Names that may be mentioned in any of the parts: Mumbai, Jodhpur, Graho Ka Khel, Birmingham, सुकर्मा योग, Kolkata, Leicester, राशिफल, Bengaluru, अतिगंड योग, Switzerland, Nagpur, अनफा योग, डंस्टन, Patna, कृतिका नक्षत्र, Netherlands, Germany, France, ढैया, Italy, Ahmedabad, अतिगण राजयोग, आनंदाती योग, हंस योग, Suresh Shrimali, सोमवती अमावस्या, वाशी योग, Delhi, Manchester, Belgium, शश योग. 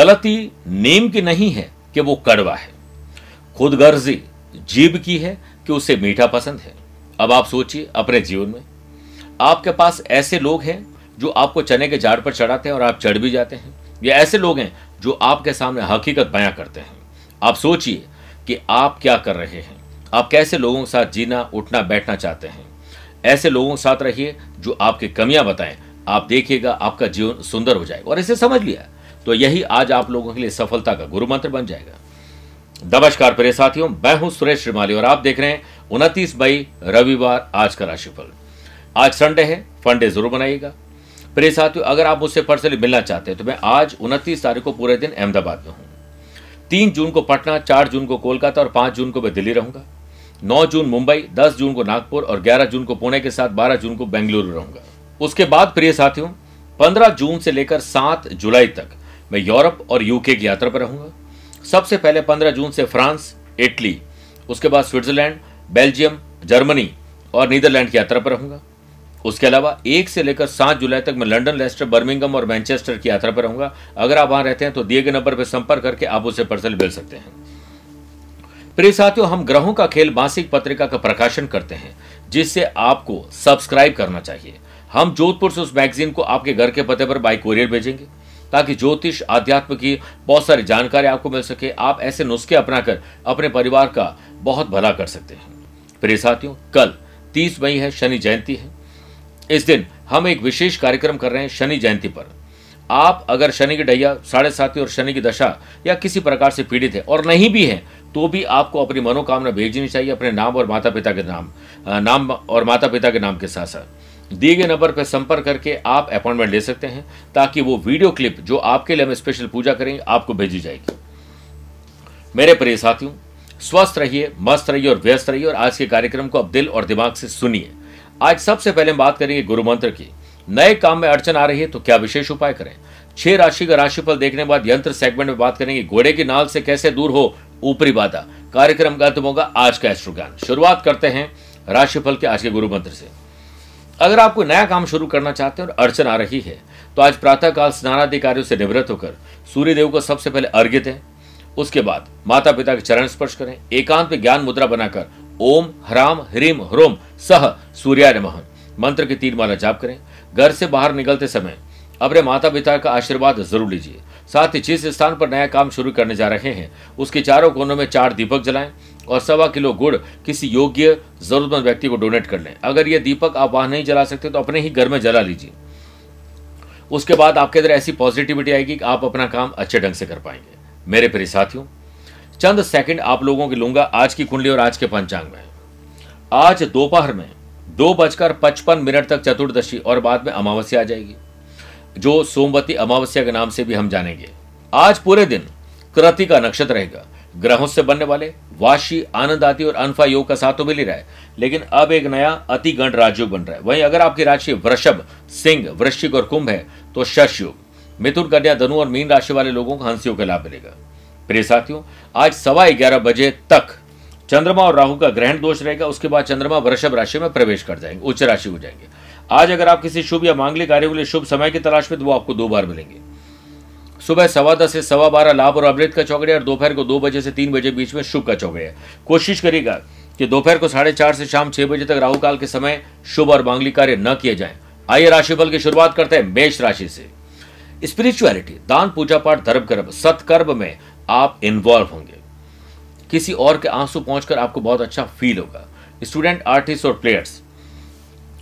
गलती नेम की नहीं है कि वो कड़वा है, खुदगर्जी जीभ की है कि उसे मीठा पसंद है। अब आप सोचिए अपने जीवन में आपके पास ऐसे लोग हैं जो आपको चने के झाड़ पर चढ़ाते हैं और आप चढ़ भी जाते हैं, या ऐसे लोग हैं जो आपके सामने हकीकत बयां करते हैं। आप सोचिए कि आप क्या कर रहे हैं, आप कैसे लोगों के साथ जीना उठना बैठना चाहते हैं। ऐसे लोगों के साथ रहिए जो आपकी कमियां बताएं, आप देखिएगा आपका जीवन सुंदर हो जाएगा। और इसे समझ लिया तो यही आज आप लोगों के लिए सफलता का गुरु मंत्र बन जाएगा। नमस्कार प्रिय साथियों, मैं हूं सुरेश श्रीमाली और आप देख रहे हैं 29 मई रविवार आज का राशिफल। आज संडे है, फन डे जरूर बनाइएगा। प्रिय साथियों, अगर आप मुझसे पर्सनली मिलना चाहते हैं तो मैं आज 29 तारीख को पूरे दिन अहमदाबाद में हूं। 3 जून को पटना, 4 जून को कोलकाता और 5 जून को मैं दिल्ली रहूंगा। 9 जून मुंबई, 10 जून को नागपुर और 11 जून को पुणे के साथ 12 जून को बेंगलुरु रहूंगा। उसके बाद प्रिय साथियों 15 जून से लेकर 7 जुलाई तक मैं यूरोप और यूके की यात्रा पर रहूंगा। सबसे पहले 15 जून से फ्रांस, इटली, उसके बाद स्विट्जरलैंड, बेल्जियम, जर्मनी और नीदरलैंड की यात्रा पर रहूंगा। उसके अलावा 1 से लेकर 7 जुलाई तक मैं लंदन, लेस्टर, बर्मिंघम और मैनचेस्टर की यात्रा पर रहूंगा। अगर आप वहां रहते हैं तो दिए गए नंबर पर संपर्क करके आप उससे पर्सनली मिल सकते हैं। प्रिय साथियों, हम ग्रहों का खेल मासिक पत्रिका का प्रकाशन करते हैं जिससे आपको सब्सक्राइब करना चाहिए। हम जोधपुर से उस मैगजीन को आपके घर के पते पर बाय कोरियर भेजेंगे ताकि ज्योतिष अध्यात्म की बहुत सारी जानकारी आपको मिल सके। आप ऐसे नुस्खे अपनाकर अपने परिवार का बहुत भला कर सकते हैं। प्रिय साथियों, कल 30 मई है, शनि जयंती है। इस दिन हम एक विशेष कार्यक्रम कर रहे हैं शनि जयंती पर। आप अगर शनि की ढैया, 7.5 और शनि की दशा या किसी प्रकार से पीड़ित है और नहीं भी है तो भी आपको अपनी मनोकामना भेजनी चाहिए अपने नाम और माता पिता के नाम और माता पिता के नाम के साथ साथ। दिए गए नंबर पर संपर्क करके आप अपॉइंटमेंट ले सकते हैं ताकि वो वीडियो क्लिप जो आपके लिए हम स्पेशल पूजा करेंगे आपको भेजी जाएगी। मेरे प्रिय साथियों, स्वस्थ रहिए, मस्त रहिए और व्यस्त रहिए। और आज के कार्यक्रम को आप दिल और दिमाग से सुनिए। आज सबसे पहले हम बात करेंगे गुरु मंत्र की। नए काम में अड़चन आ रही है तो क्या विशेष उपाय करें? 6 राशि का राशिफल देखने के बाद यंत्र सेगमेंट में बात करेंगे घोड़े की नाल से कैसे दूर हो ऊपरी बाधा। कार्यक्रम का अंत होगा आज का एस्ट्रो ज्ञान। शुरुआत करते हैं राशिफल के आज के गुरु मंत्र से। अगर आप कोई नया काम शुरू करना चाहते हैं और अड़चन आ रही है तो आज प्रातःकाल स्नानादि कार्यों से निवृत्त होकर सूर्यदेव को सबसे पहले अर्घ्य दें। उसके बाद माता पिता के चरण स्पर्श करें। एकांत में ज्ञान मुद्रा बनाकर ओम ह्राम ह्रीम ह्रोम सह सूर्याय नमः मंत्र की 3 माला जाप करें। घर से बाहर निकलते समय अपने माता पिता का आशीर्वाद जरूर लीजिए। साथ ही जिस स्थान पर नया काम शुरू करने जा रहे हैं उसके चारों कोनों में 4 दीपक जलाएं और 1.25 किलो गुड़ किसी योग्य जरूरतमंद व्यक्ति को डोनेट कर लें। अगर ये दीपक आप वहां नहीं जला सकते तो अपने ही घर में जला लीजिए। उसके बाद आपके अंदर ऐसी पॉजिटिविटी आएगी कि आप अपना काम अच्छे ढंग से कर पाएंगे। मेरे प्रिय साथियों, चंद सेकंड आप लोगों के लूंगा आज की कुंडली और आज के पंचांग में। आज दोपहर में 2:55 तक चतुर्दशी और बाद में अमावस्या आ जाएगी, जो सोमवती अमावस्या के नाम से भी हम जानेंगे। आज पूरे दिन कृतिका नक्षत्र रहेगा। ग्रहों से बनने वाले वाशी, आनंदाती और अनफा योग का साथ तो मिल ही रहा है, लेकिन अब एक नया अतिगण राजयोग बन रहा है। वहीं अगर आपकी राशि वृषभ, सिंह, वृश्चिक और कुंभ है तो शश योग। मिथुन, कन्या, धनु और मीन राशि वाले लोगों को हंस योग का लाभ मिलेगा। प्रिय साथियों, आज 11:15 बजे तक चंद्रमा और राहु का ग्रहण दोष रहेगा। उसके बाद चंद्रमा वृषभ राशि में प्रवेश कर जाएंगे, उच्च राशि हो जाएंगे। आज अगर आप किसी शुभ या मांगलिक कार्य के लिए शुभ समय की तलाश में, तो वो आपको 2 बार मिलेंगे। सुबह 10:15 से 12:15 लाभ और अमृत का चौकड़िया और दोपहर को 2 बजे से 3 बजे बीच में शुभ का चौकड़िया। कोशिश करिएगा कि दोपहर को 4:30 से शाम 6 बजे तक राहु काल के समय शुभ और मांगलिक कार्य न किए जाएं। आइए राशिफल की शुरुआत करते हैं मेष राशि से। स्पिरिचुअलिटी, दान, पूजा पाठ, धर्म कर्म, सत्कर्म में आप इन्वॉल्व होंगे। किसी और के आंसू पहुंचकर आपको बहुत अच्छा फील होगा। स्टूडेंट, आर्टिस्ट और प्लेयर्स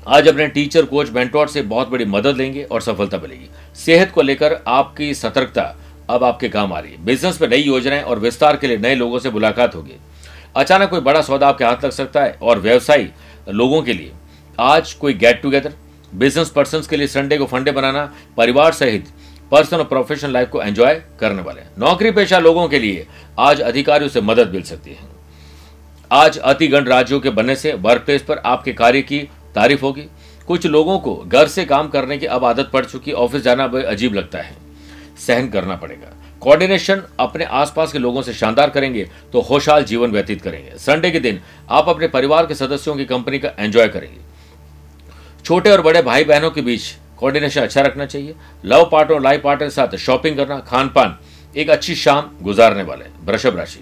आज अपने टीचर, कोच, मेंटोर से बहुत बड़ी मदद लेंगे और सफलता मिलेगी। सेहत को लेकर आपकी सतर्कता अब आपके काम आ रही है। बिजनेस में नई योजनाएं और विस्तार के लिए नए लोगों से मुलाकात होगी। अचानक कोई बड़ा सौदा आपके हाथ लग सकता है और व्यवसायी लोगों के लिए आज कोई गेट टुगेदर। बिजनेस पर्सन के लिए संडे को फंडे बनाना। परिवार सहित पर्सनल और प्रोफेशनल लाइफ को एंजॉय करने वाले हैं। नौकरी पेशा लोगों के लिए आज अधिकारियों से मदद मिल सकती है। आज अतिगण राजयोग के बनने से वर्क प्लेस पर आपके कार्य की तारीफ होगी। कुछ लोगों को घर से काम करने की अब आदत पड़ चुकी है। ऑफिस जाना अजीब लगता है, सहन करना पड़ेगा। कोऑर्डिनेशन अपने आसपास के लोगों से शानदार करेंगे तो खुशहाल जीवन व्यतीत करेंगे। संडे के दिन आप अपने परिवार के सदस्यों की कंपनी का एंजॉय करेंगे। छोटे और बड़े भाई बहनों के बीच कोऑर्डिनेशन अच्छा रखना चाहिए। लव पार्टनर और लाइफ पार्टनर के साथ शॉपिंग करना, खान पान एक अच्छी शाम गुजारने वाले। वृषभ राशि,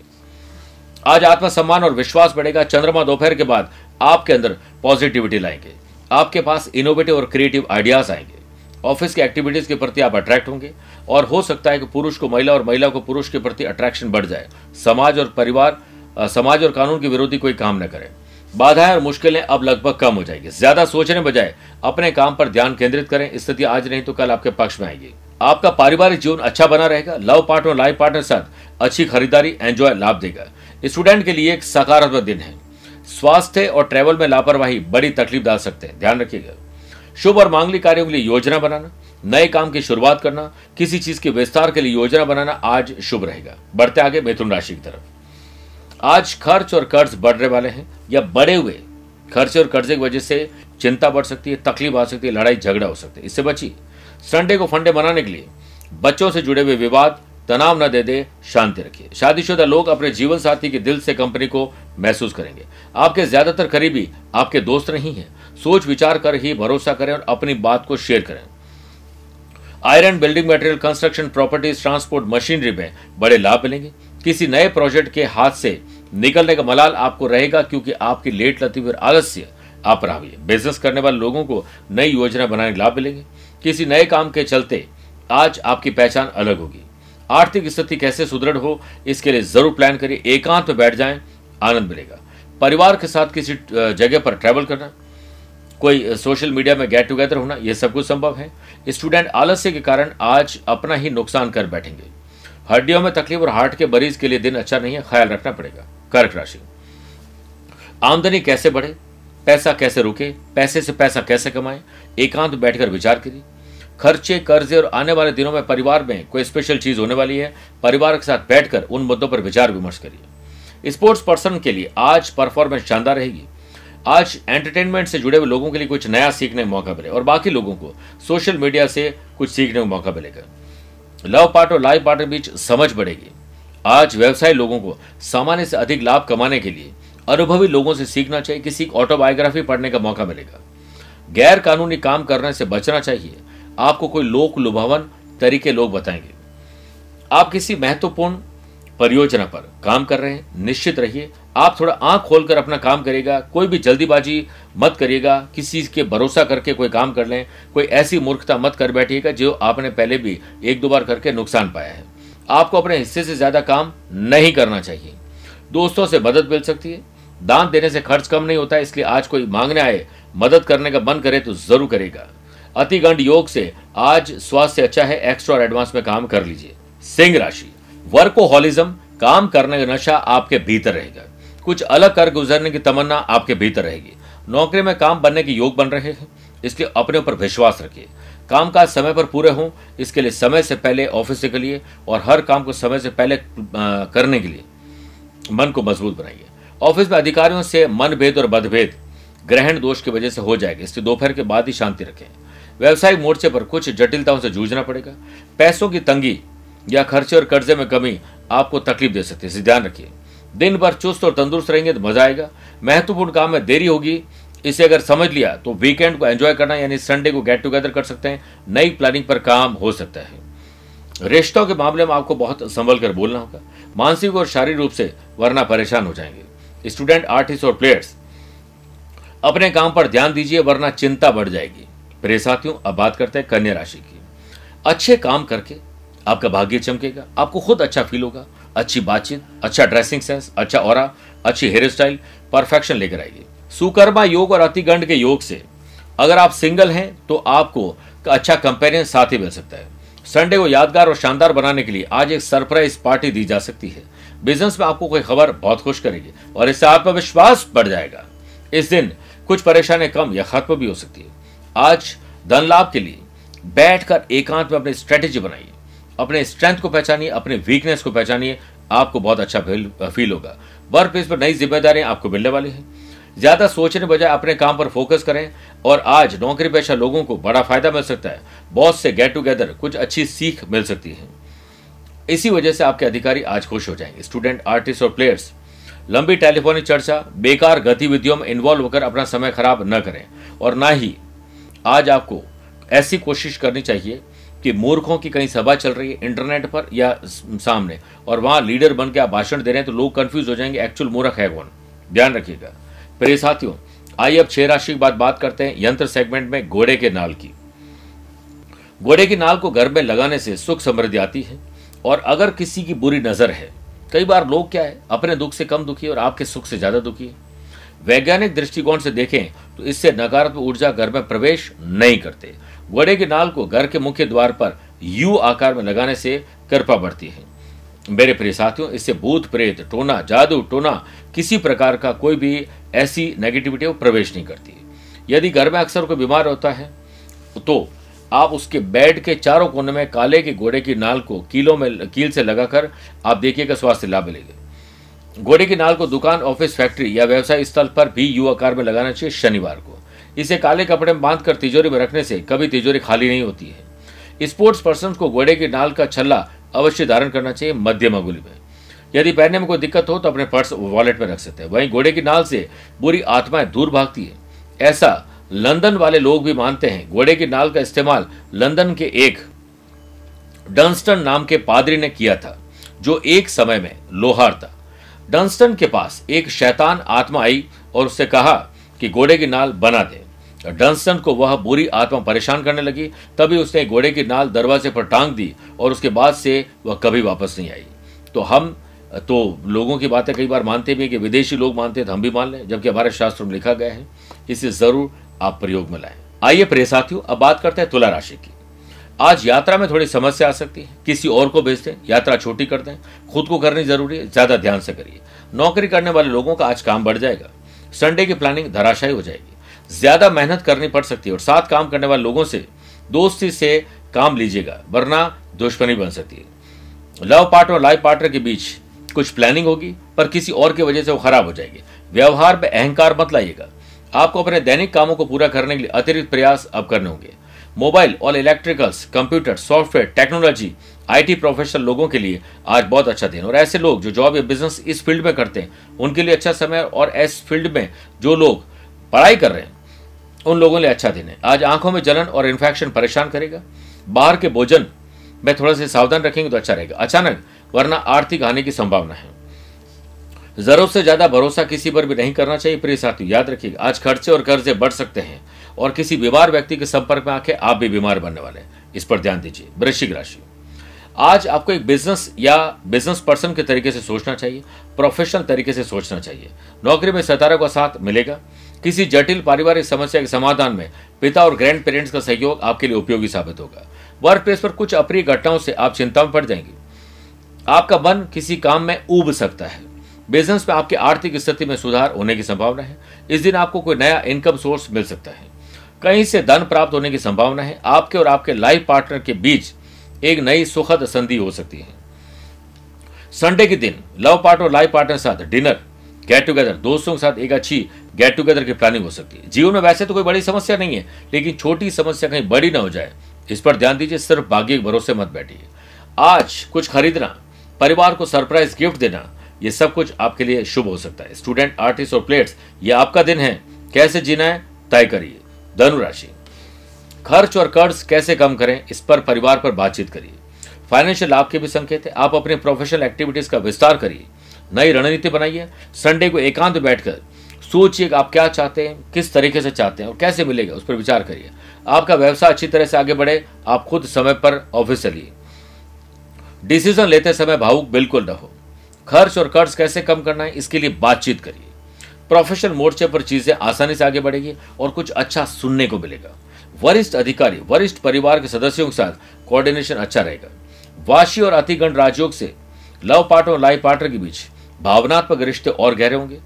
आज आत्मसम्मान और विश्वास बढ़ेगा। चंद्रमा दोपहर के बाद आपके अंदर पॉजिटिविटी लाएंगे। आपके पास इनोवेटिव और क्रिएटिव आइडियाज आएंगे। ऑफिस की एक्टिविटीज के प्रति आप अट्रैक्ट होंगे और हो सकता है कि पुरुष को महिला और महिला को पुरुष के प्रति अट्रैक्शन बढ़ जाए। समाज और कानून के विरोधी कोई काम न करें। बाधाएं और मुश्किलें अब लगभग कम हो जाएगी। ज्यादा सोचने बजाय अपने काम पर ध्यान केंद्रित करें। स्थिति आज नहीं तो कल आपके पक्ष में आएगी। आपका पारिवारिक जीवन अच्छा बना रहेगा। लव पार्टनर और लाइफ पार्टनर के साथ अच्छी खरीदारी एंजॉय लाभ देगा। स्टूडेंट के लिए एक सकारात्मक दिन है। स्वास्थ्य और ट्रैवल में लापरवाही बड़ी तकलीफ डाल सकते हैं, ध्यान रखिएगा। शुभ और मांगलिक कार्यों के लिए योजना बनाना, नए काम की शुरुआत करना, किसी चीज के विस्तार के लिए योजना बनाना आज शुभ रहेगा। बढ़ते आगे मिथुन राशि की तरफ। आज खर्च और कर्ज बढ़ने वाले हैं या बढ़े हुए खर्चे और कर्जे की वजह से चिंता बढ़ सकती है, तकलीफ आ सकती है, लड़ाई झगड़ा हो सकती है, इससे बचिए। संडे को फंडे मनाने के लिए बच्चों से जुड़े हुए विवाद तनाव न दे, शांति रखिए। शादीशुदा लोग अपने जीवन साथी के दिल से कंपनी को महसूस करेंगे। आपके ज्यादातर करीबी आपके दोस्त नहीं हैं। सोच विचार कर ही भरोसा करें और अपनी बात को शेयर करें। Iron, building material, construction, properties, transport, machinery में बड़े लाभ मिलेंगे। किसी नए प्रोजेक्ट के हाथ से निकलने का मलाल आपको रहेगा, क्योंकि आपकी लेट लतीफ और आलस्य आप रहा है। बिजनेस करने वाले लोगों को नई योजना बनाने के लाभ मिलेंगे। किसी नए काम के चलते आज आपकी पहचान अलग होगी। आर्थिक स्थिति कैसे सुदृढ़ हो, इसके लिए जरूर प्लान करिए। एकांत में बैठ जाएं, आनंद मिलेगा। परिवार के साथ किसी जगह पर ट्रैवल करना, कोई सोशल मीडिया में गेट टुगेदर होना, यह सब कुछ संभव है। स्टूडेंट, आलस्य के कारण आज अपना ही नुकसान कर बैठेंगे। हड्डियों में तकलीफ और हार्ट के मरीज के लिए दिन अच्छा नहीं है, ख्याल रखना पड़ेगा। कर्क राशि, आमदनी कैसे बढ़े, पैसा कैसे रुके, पैसे से पैसा कैसे कमाएं, एकांत बैठकर विचार करिए। खर्चे, कर्जे और आने वाले दिनों में परिवार में कोई स्पेशल चीज होने वाली है। परिवार के साथ बैठकर उन मुद्दों पर विचार विमर्श करिए। स्पोर्ट्स पर्सन के लिए आज परफॉर्मेंस शानदार रहेगी। आज एंटरटेनमेंट से जुड़े हुए लोगों के लिए कुछ नया सीखने का मौका मिले और बाकी लोगों को सोशल मीडिया से कुछ सीखने का मौका मिलेगा। लव पार्टनर और लाइफ पार्टनर के बीच समझ बढ़ेगी। आज व्यवसाय लोगों को सामान्य से अधिक लाभ कमाने के लिए अनुभवी लोगों से सीखना चाहिए। किसी की ऑटोबायोग्राफी पढ़ने का मौका मिलेगा। गैर कानूनी काम करने से बचना चाहिए। आपको कोई लोक लुभावन तरीके लोग बताएंगे। आप किसी महत्वपूर्ण परियोजना पर काम कर रहे हैं, निश्चित रहिए। आप थोड़ा आंख खोलकर अपना काम करिएगा। कोई भी जल्दीबाजी मत करिएगा। किसी के भरोसा करके कोई काम कर लें। कोई ऐसी मूर्खता मत कर बैठिएगा जो आपने पहले भी 1-2 बार करके नुकसान पाया है। आपको अपने हिस्से से ज्यादा काम नहीं करना चाहिए। दोस्तों से मदद मिल सकती है। दान देने से खर्च कम नहीं होता, इसलिए आज कोई मांगने आए मदद करने का मन करे तो जरूर करेगा। अतिगंड योग से आज स्वास्थ्य अच्छा है। एक्स्ट्रा और एडवांस में काम कर लीजिए। सिंह राशि, वर्कोहॉलिज्म काम करने का नशा आपके भीतर रहेगा, कुछ अलग कर गुजरने की तमन्ना आपके भीतर रहेगी। नौकरी में काम बनने के योग बन रहे हैं, इसलिए अपने ऊपर विश्वास रखिए। कामकाज समय पर पूरे हों, इसके लिए समय से पहले ऑफिस के लिए और हर काम को समय से पहले करने के लिए मन को मजबूत बनाइए। ऑफिस में अधिकारियों से मनभेद और मतभेद ग्रहण दोष की वजह से हो जाएगा, इसलिए दोपहर के बाद ही शांति रखें। व्यवसायिक मोर्चे पर कुछ जटिलताओं से जूझना पड़ेगा। पैसों की तंगी या खर्चे और कर्जे में कमी आपको तकलीफ दे सकती है, इसे ध्यान रखिए। दिन भर चुस्त और तंदुरुस्त रहेंगे तो मजा आएगा। महत्वपूर्ण काम में देरी होगी, इसे अगर समझ लिया तो वीकेंड को एंजॉय करना यानी संडे को गेट टुगेदर कर सकते हैं। नई प्लानिंग पर काम हो सकता है। रिश्तों के मामले में आपको बहुत संभल कर बोलना होगा, मानसिक और शारीरिक रूप से, वरना परेशान हो जाएंगे। स्टूडेंट, आर्टिस्ट और प्लेयर्स, अपने काम पर ध्यान दीजिए वरना चिंता बढ़ जाएगी। प्रिय साथियों, अब बात करते हैं कन्या राशि की। अच्छे काम करके आपका भाग्य चमकेगा, आपको खुद अच्छा फील होगा। अच्छी बातचीत, अच्छा ड्रेसिंग सेंस, अच्छा ऑरा, अच्छी हेयर स्टाइल परफेक्शन लेकर आएगी। सुकर्मा योग और अतिगंड के योग से अगर आप सिंगल हैं तो आपको अच्छा कंपेरियन साथी मिल सकता है। संडे को यादगार और शानदार बनाने के लिए आज एक सरप्राइज पार्टी दी जा सकती है। बिजनेस में आपको कोई खबर बहुत खुश करेगी और इससे आपका विश्वास बढ़ जाएगा। इस दिन कुछ परेशानियां कम या खत्म भी हो सकती है। आज धन लाभ के लिए बैठकर एकांत में अपनी स्ट्रेटेजी बनाइए, अपने स्ट्रेंथ को पहचानिए, अपने वीकनेस को पहचानिए, आपको बहुत अच्छा फील होगा। वर्क प्लेस पर नई जिम्मेदारियां आपको मिलने वाली है। ज्यादा सोचने बजाय अपने काम पर फोकस करें और आज नौकरी पेशा लोगों को बड़ा फायदा मिल सकता है। बॉस से गेट टुगेदर कुछ अच्छी सीख मिल सकती है, इसी वजह से आपके अधिकारी आज खुश हो जाएंगे। स्टूडेंट, आर्टिस्ट और प्लेयर्स, लंबी टेलीफोनिक चर्चा, बेकार गतिविधियों में इन्वॉल्व होकर अपना समय खराब न करें और ना ही आज आपको ऐसी कोशिश करनी चाहिए कि मूर्खों की कहीं सभा चल रही है इंटरनेट पर या सामने और वहां लीडर बनकर आप भाषण दे रहे हैं तो लोग कंफ्यूज हो जाएंगे, एक्चुअल मूर्ख है कौन, ध्यान रखिएगा। प्रिय साथियों, आइए अब छह राशि की बात करते हैं यंत्र सेगमेंट में घोड़े के नाल की। घोड़े की नाल को घर में लगाने से सुख समृद्धि आती है और अगर किसी की बुरी नजर है, कई बार लोग क्या है अपने दुख से कम दुखी और आपके सुख से ज्यादा दुखी है। वैज्ञानिक दृष्टिकोण से देखें तो इससे नकारात्मक ऊर्जा घर में प्रवेश नहीं करते। घोड़े की नाल को घर के मुख्य द्वार पर यू आकार में लगाने से कृपा बढ़ती है। मेरे प्रिय साथियों, इससे भूत प्रेत, टोना, जादू टोना, किसी प्रकार का कोई भी ऐसी नेगेटिविटी वो प्रवेश नहीं करती। यदि घर में अक्सर कोई बीमार होता है तो आप उसके बेड के चारों कोने में काले के घोड़े की नाल को कील से लगाकर आप देखिएगा, स्वास्थ्य लाभ मिलेगा। घोड़े की नाल को दुकान, ऑफिस, फैक्ट्री या व्यवसाय स्थल पर भी यू आकार में लगाना चाहिए शनिवार को। इसे काले कपड़े में बांधकर तिजोरी में रखने से कभी तिजोरी खाली नहीं होती है। स्पोर्ट्स पर्सन को घोड़े की नाल का छल्ला अवश्य धारण करना चाहिए मध्यम अंगुली में। यदि पहनने में कोई दिक्कत हो तो अपने पर्स वॉलेट में रख सकते हैं। वहीं घोड़े की नाल से बुरी आत्माएं दूर भागती है, ऐसा लंदन वाले लोग भी मानते हैं। घोड़े की नाल का इस्तेमाल लंदन के एक डंस्टन नाम के पादरी ने किया था, जो एक समय में लोहार था। डंस्टन के पास एक शैतान आत्मा आई और उससे कहा कि घोड़े की नाल बना दे। डंस्टन को वह बुरी आत्मा परेशान करने लगी, तभी उसने घोड़े की नाल दरवाजे पर टांग दी और उसके बाद से वह कभी वापस नहीं आई। तो हम तो लोगों की बातें कई बार मानते भी हैं कि विदेशी लोग मानते हैं तो हम भी मान लें, जबकि हमारे शास्त्रों में लिखा गया है, इसे जरूर आप प्रयोग में लाएं। आइए प्रिय साथियों, अब बात करते हैं तुला राशि की। आज यात्रा में थोड़ी समस्या आ सकती है, किसी और को भेज दें, यात्रा छोटी कर दें, खुद को करनी जरूरी है, ज्यादा ध्यान से करिए। नौकरी करने वाले लोगों का आज काम बढ़ जाएगा। संडे की प्लानिंग धराशायी हो जाएगी, ज्यादा मेहनत करनी पड़ सकती है और साथ काम करने वाले लोगों से दोस्ती से काम लीजिएगा वरना दुश्मनी बन सकती है। लव पार्टनर और लाइफ पार्टनर के बीच कुछ प्लानिंग होगी पर किसी और की वजह से वो खराब हो जाएगी। व्यवहार में अहंकार मत लाइएगा, आपको अपने दैनिक कामों को पूरा करने के लिए अतिरिक्त प्रयास अब करने होंगे। मोबाइल और electricals, computer, software, technology, IT professional लोगों के लिए आज बहुत अच्छा दिन और ऐसे लोग जो जॉब या बिजनेस इस फील्ड में करते हैं उनके लिए अच्छा समय और इस फील्ड में जो लोग पढ़ाई कर रहे हैं उन लोगों ने अच्छा दिन है। आज आंखों में जलन और इन्फेक्शन परेशान करेगा, बाहर के भोजन में थोड़ा सा सावधान रखेंगे तो अच्छा रहेगा, अचानक वरना आर्थिक हानि की संभावना है। जरूरत से ज्यादा भरोसा किसी पर भी नहीं करना चाहिए। प्रिय साथियों, याद रखिएगा आज खर्चे और कर्जे बढ़ सकते हैं और किसी बीमार व्यक्ति के संपर्क में आके आप भी बीमार बनने वाले हैं, इस पर ध्यान दीजिए। वृश्चिक राशि, आज आपको एक बिजनेस या बिजनेस पर्सन के तरीके से सोचना चाहिए, प्रोफेशनल तरीके से सोचना चाहिए। नौकरी में सितारों का साथ मिलेगा। किसी जटिल पारिवारिक समस्या के समाधान में पिता और ग्रैंड पेरेंट्स का सहयोग आपके लिए उपयोगी साबित होगा। वर्क प्लेस पर कुछ अप्रिय घटनाओं से आप चिंता में पड़ जाएंगे। आपका मन किसी काम में ऊब सकता है। बिजनेस में आपकी आर्थिक स्थिति में सुधार होने की संभावना है। इस दिन आपको कोई नया इनकम सोर्स मिल सकता है। कहीं से धन प्राप्त होने की संभावना है। आपके और आपके लाइफ पार्टनर के बीच एक नई सुखद संधि हो सकती है। संडे के दिन लव पार्टनर और लाइफ पार्टनर के साथ डिनर, गेट टुगेदर, दोस्तों के साथ एक अच्छी गेट टुगेदर की प्लानिंग हो सकती है। जीवन में वैसे तो कोई बड़ी समस्या नहीं है, लेकिन छोटी समस्या कहीं बड़ी ना हो जाए, इस पर ध्यान दीजिए। सिर्फ भाग्य के भरोसे मत बैठिए। आज कुछ खरीदना, परिवार को सरप्राइज गिफ्ट देना, ये सब कुछ आपके लिए शुभ हो सकता है। स्टूडेंट, आर्टिस्ट और प्लेयर्स, ये आपका दिन है। कैसे जीना है तय करिए। धनुराशि, खर्च और कर्ज कैसे कम करें इस पर परिवार पर बातचीत करिए। फाइनेंशियल लाभ के भी संकेत है। आप अपने प्रोफेशनल एक्टिविटीज का विस्तार करिए, नई रणनीति बनाइए। संडे को एकांत बैठकर सोचिए कि आप क्या चाहते हैं, किस तरीके से चाहते हैं और कैसे मिलेगा, उस पर विचार करिए। आपका व्यवसाय अच्छी तरह से आगे बढ़े। आप खुद समय पर ऑफिस चलिए। डिसीजन लेते समय भावुक बिल्कुल न हो। खर्च और कर्ज कैसे कम करना है इसके लिए बातचीत करिए। प्रोफेशनल मोर्चे पर चीजें आसानी से आगे बढ़ेगी और कुछ अच्छा सुनने को मिलेगा। वरिष्ठ अधिकारी, वरिष्ठ परिवार के सदस्यों के साथ कोऑर्डिनेशन अच्छा रहेगा। वाशी और अतिगण राजयोग से लव पार्टनर और लाइफ पार्टनर के बीच भावनात्मक रिश्ते और गहरे होंगे।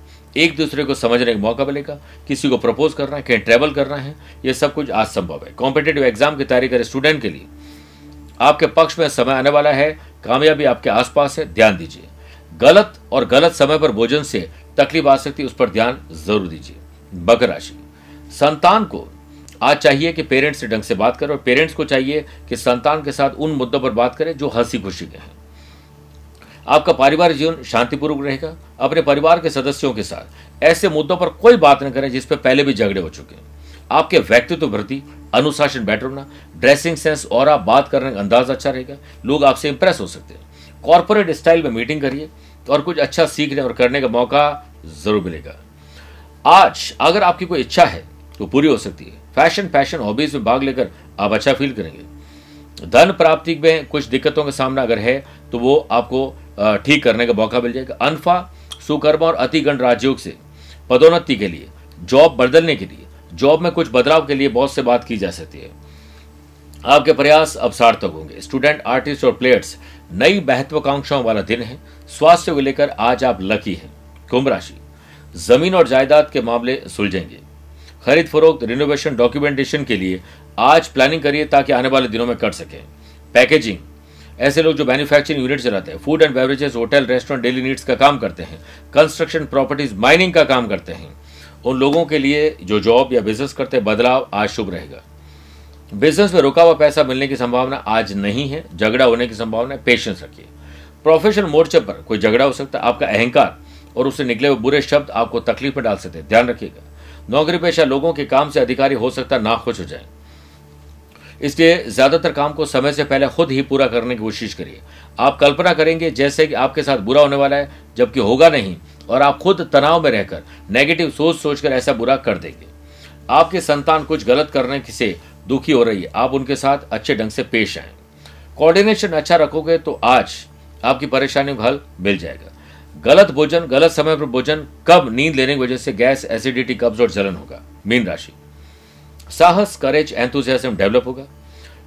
एक दूसरे को समझने का मौका मिलेगा। किसी को प्रपोज करना है, कहीं ट्रैवल करना है, यह सब कुछ आज संभव है। कॉम्पिटेटिव एग्जाम की तैयारी करे स्टूडेंट के लिए आपके पक्ष में समय आने वाला है। कामयाबी आपके आसपास है, ध्यान दीजिए। गलत और गलत समय पर भोजन से तकलीफ आ सकती है, उस पर ध्यान जरूर दीजिए। मकर राशि, संतान को आज चाहिए कि पेरेंट्स से ढंग से बात करें और पेरेंट्स को चाहिए कि संतान के साथ उन मुद्दों पर बात करें जो हंसी खुशी के हैं। आपका पारिवारिक जीवन शांतिपूर्वक रहेगा। अपने परिवार के सदस्यों के साथ ऐसे मुद्दों पर कोई बात न करें जिस पर पहले भी झगड़े हो चुके हैं। आपके व्यक्तित्व वृद्धि, अनुशासन बेटर होना, ड्रेसिंग सेंस और आप बात करने का अंदाज अच्छा रहेगा। लोग आपसे इंप्रेस हो सकते हैं। कॉर्पोरेट स्टाइल में मीटिंग करिए और कुछ अच्छा सीखने और करने का मौका जरूर मिलेगा। आज अगर आपकी कोई इच्छा है तो पूरी हो सकती है। फैशन हॉबीज में भाग लेकर आप अच्छा फील करेंगे। धन प्राप्ति में कुछ दिक्कतों का सामना अगर है तो वो आपको ठीक करने का मौका मिल जाएगा। अनफा, सुकर्मा और अतिगण राजयोग से पदोन्नति के लिए, जॉब बदलने के लिए, जॉब में कुछ बदलाव के लिए बॉस से बात की जा सकती है। आपके प्रयास अब सार्थक होंगे। स्टूडेंट, आर्टिस्ट और प्लेयर्स, नई महत्वाकांक्षाओं वाला दिन है। स्वास्थ्य को लेकर आज आप लकी हैं। कुंभ राशि, जमीन और जायदाद के मामले सुलझेंगे। खरीद फरोख्त, रिनोवेशन, डॉक्यूमेंटेशन के लिए आज प्लानिंग करिए ताकि आने वाले दिनों में कर सकें। पैकेजिंग, ऐसे लोग जो मैन्युफैक्चरिंग यूनिट चलाते हैं, food and beverages, hotel, restaurant, daily needs का काम करते हैं, कंस्ट्रक्शन, प्रॉपर्टीज, माइनिंग का काम करते हैं, उन लोगों के लिए जो जॉब या बिजनेस करते हैं, बदलाव आज शुभ रहेगा। बिजनेस में रुका हुआ पैसा मिलने की संभावना आज नहीं है। झगड़ा होने की संभावना है, पेशेंस रखिए। प्रोफेशनल मोर्चे पर कोई झगड़ा हो सकता है। आपका अहंकार और उससे निकले हुए बुरे शब्द आपको तकलीफ में डाल सकते हैं, ध्यान रखिएगा। नौकरी पेशा लोगों के काम से अधिकारी हो सकता है नाखुश हो जाए, इसलिए ज्यादातर काम को समय से पहले खुद ही पूरा करने की कोशिश करिए। आप कल्पना करेंगे जैसे कि आपके साथ बुरा होने वाला है, जबकि होगा नहीं, और आप खुद तनाव में रहकर नेगेटिव सोच कर ऐसा बुरा कर देंगे। आपके संतान कुछ गलत करने से दुखी हो रही है, आप उनके साथ अच्छे ढंग से पेश आए। कोऑर्डिनेशन अच्छा रखोगे तो आज आपकी परेशानी का हल मिल जाएगा। गलत भोजन, गलत समय पर भोजन, कब नींद लेने की वजह से गैस, एसिडिटी, कब्ज और जलन होगा। मीन राशि, साहस, करेज, एंथुसियाज्म डेवलप होगा।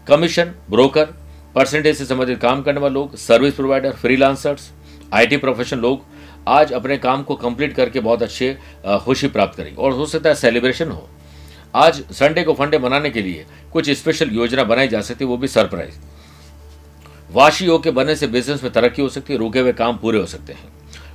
कमीशन, ब्रोकर, परसेंटेज से संबंधित काम करने वाले लोग, service provider, freelancers, IT professional लोग आज अपने काम को कंप्लीट करके बहुत अच्छे खुशी प्राप्त करेंगे और हो सकता है सेलिब्रेशन हो। आज संडे को फंडे मनाने के लिए कुछ स्पेशल योजना बनाई जा सकती है, वो भी सरप्राइज। वाशी योग के बनने से बिजनेस में तरक्की हो सकती है। रुके हुए काम पूरे हो सकते हैं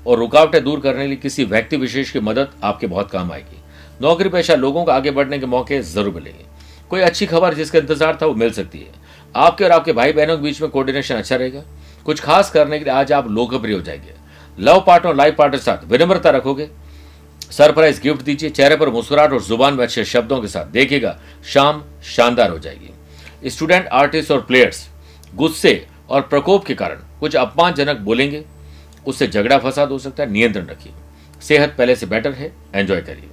और रुकावटें दूर करने के लिए किसी व्यक्ति विशेष की मदद आपके बहुत काम आएगी। नौकरी पेशा लोगों को आगे बढ़ने के मौके जरूर मिलेंगे। कोई अच्छी खबर जिसका इंतजार था वो मिल सकती है। आपके और आपके भाई बहनों के बीच में कोऑर्डिनेशन अच्छा रहेगा। कुछ खास करने के लिए आज आप लोकप्रिय हो जाएंगे। लव पार्टनर और लाइफ पार्टनर के साथ विनम्रता रखोगे। सरप्राइज गिफ्ट दीजिए। चेहरे पर मुस्कुराहट और जुबान में अच्छे शब्दों के साथ देखिएगा, शाम शानदार हो जाएगी। स्टूडेंट, आर्टिस्ट और प्लेयर्स, गुस्से और प्रकोप के कारण कुछ अपमानजनक बोलेंगे, उससे झगड़ा फसाद हो सकता है, नियंत्रण रखिए। सेहत पहले से बेटर है, एंजॉय करिए।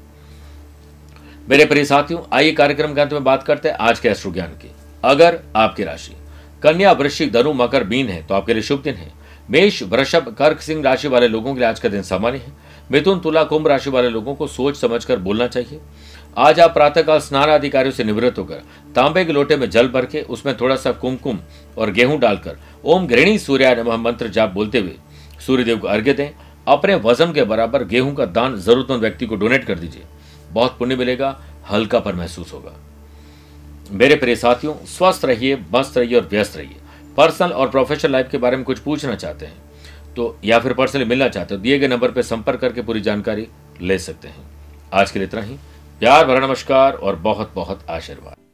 मेरे प्रिय साथियों, आइए कार्यक्रम के अंत में बात करते हैं आज के अश्रु ज्ञान की। अगर आपकी राशि कन्या, वृश्चिक, धनु, मकर, मीन है तो आपके लिए शुभ दिन है। मेष, वृषभ, कर्क, सिंह राशि वाले लोगों के लिए आज का दिन सामान्य है। मिथुन, तुला, कुंभ राशि वाले लोगों को सोच समझकर बोलना चाहिए। आज आप प्रातःकाल स्नान आदि कार्यों से निवृत्त होकर तांबे के लोटे में जल भर के उसमें थोड़ा सा कुमकुम और गेहूं डालकर ओम घृणी सूर्याय नमः मंत्र जाप बोलते हुए सूर्यदेव को अर्घ्य दें। अपने वजन के बराबर गेहूं का दान जरूरतमंद व्यक्ति को डोनेट कर दीजिए। बहुत पुण्य मिलेगा, हल्कापन महसूस होगा। मेरे प्रिय साथियों, स्वस्थ रहिए, मस्त रहिए और व्यस्त रहिए। पर्सनल और प्रोफेशनल लाइफ के बारे में कुछ पूछना चाहते हैं तो या फिर पर्सनली मिलना चाहते हो, दिए गए नंबर पर संपर्क करके पूरी जानकारी ले सकते हैं। आज के लिए इतना ही। प्यार भरा नमस्कार और बहुत बहुत आशीर्वाद।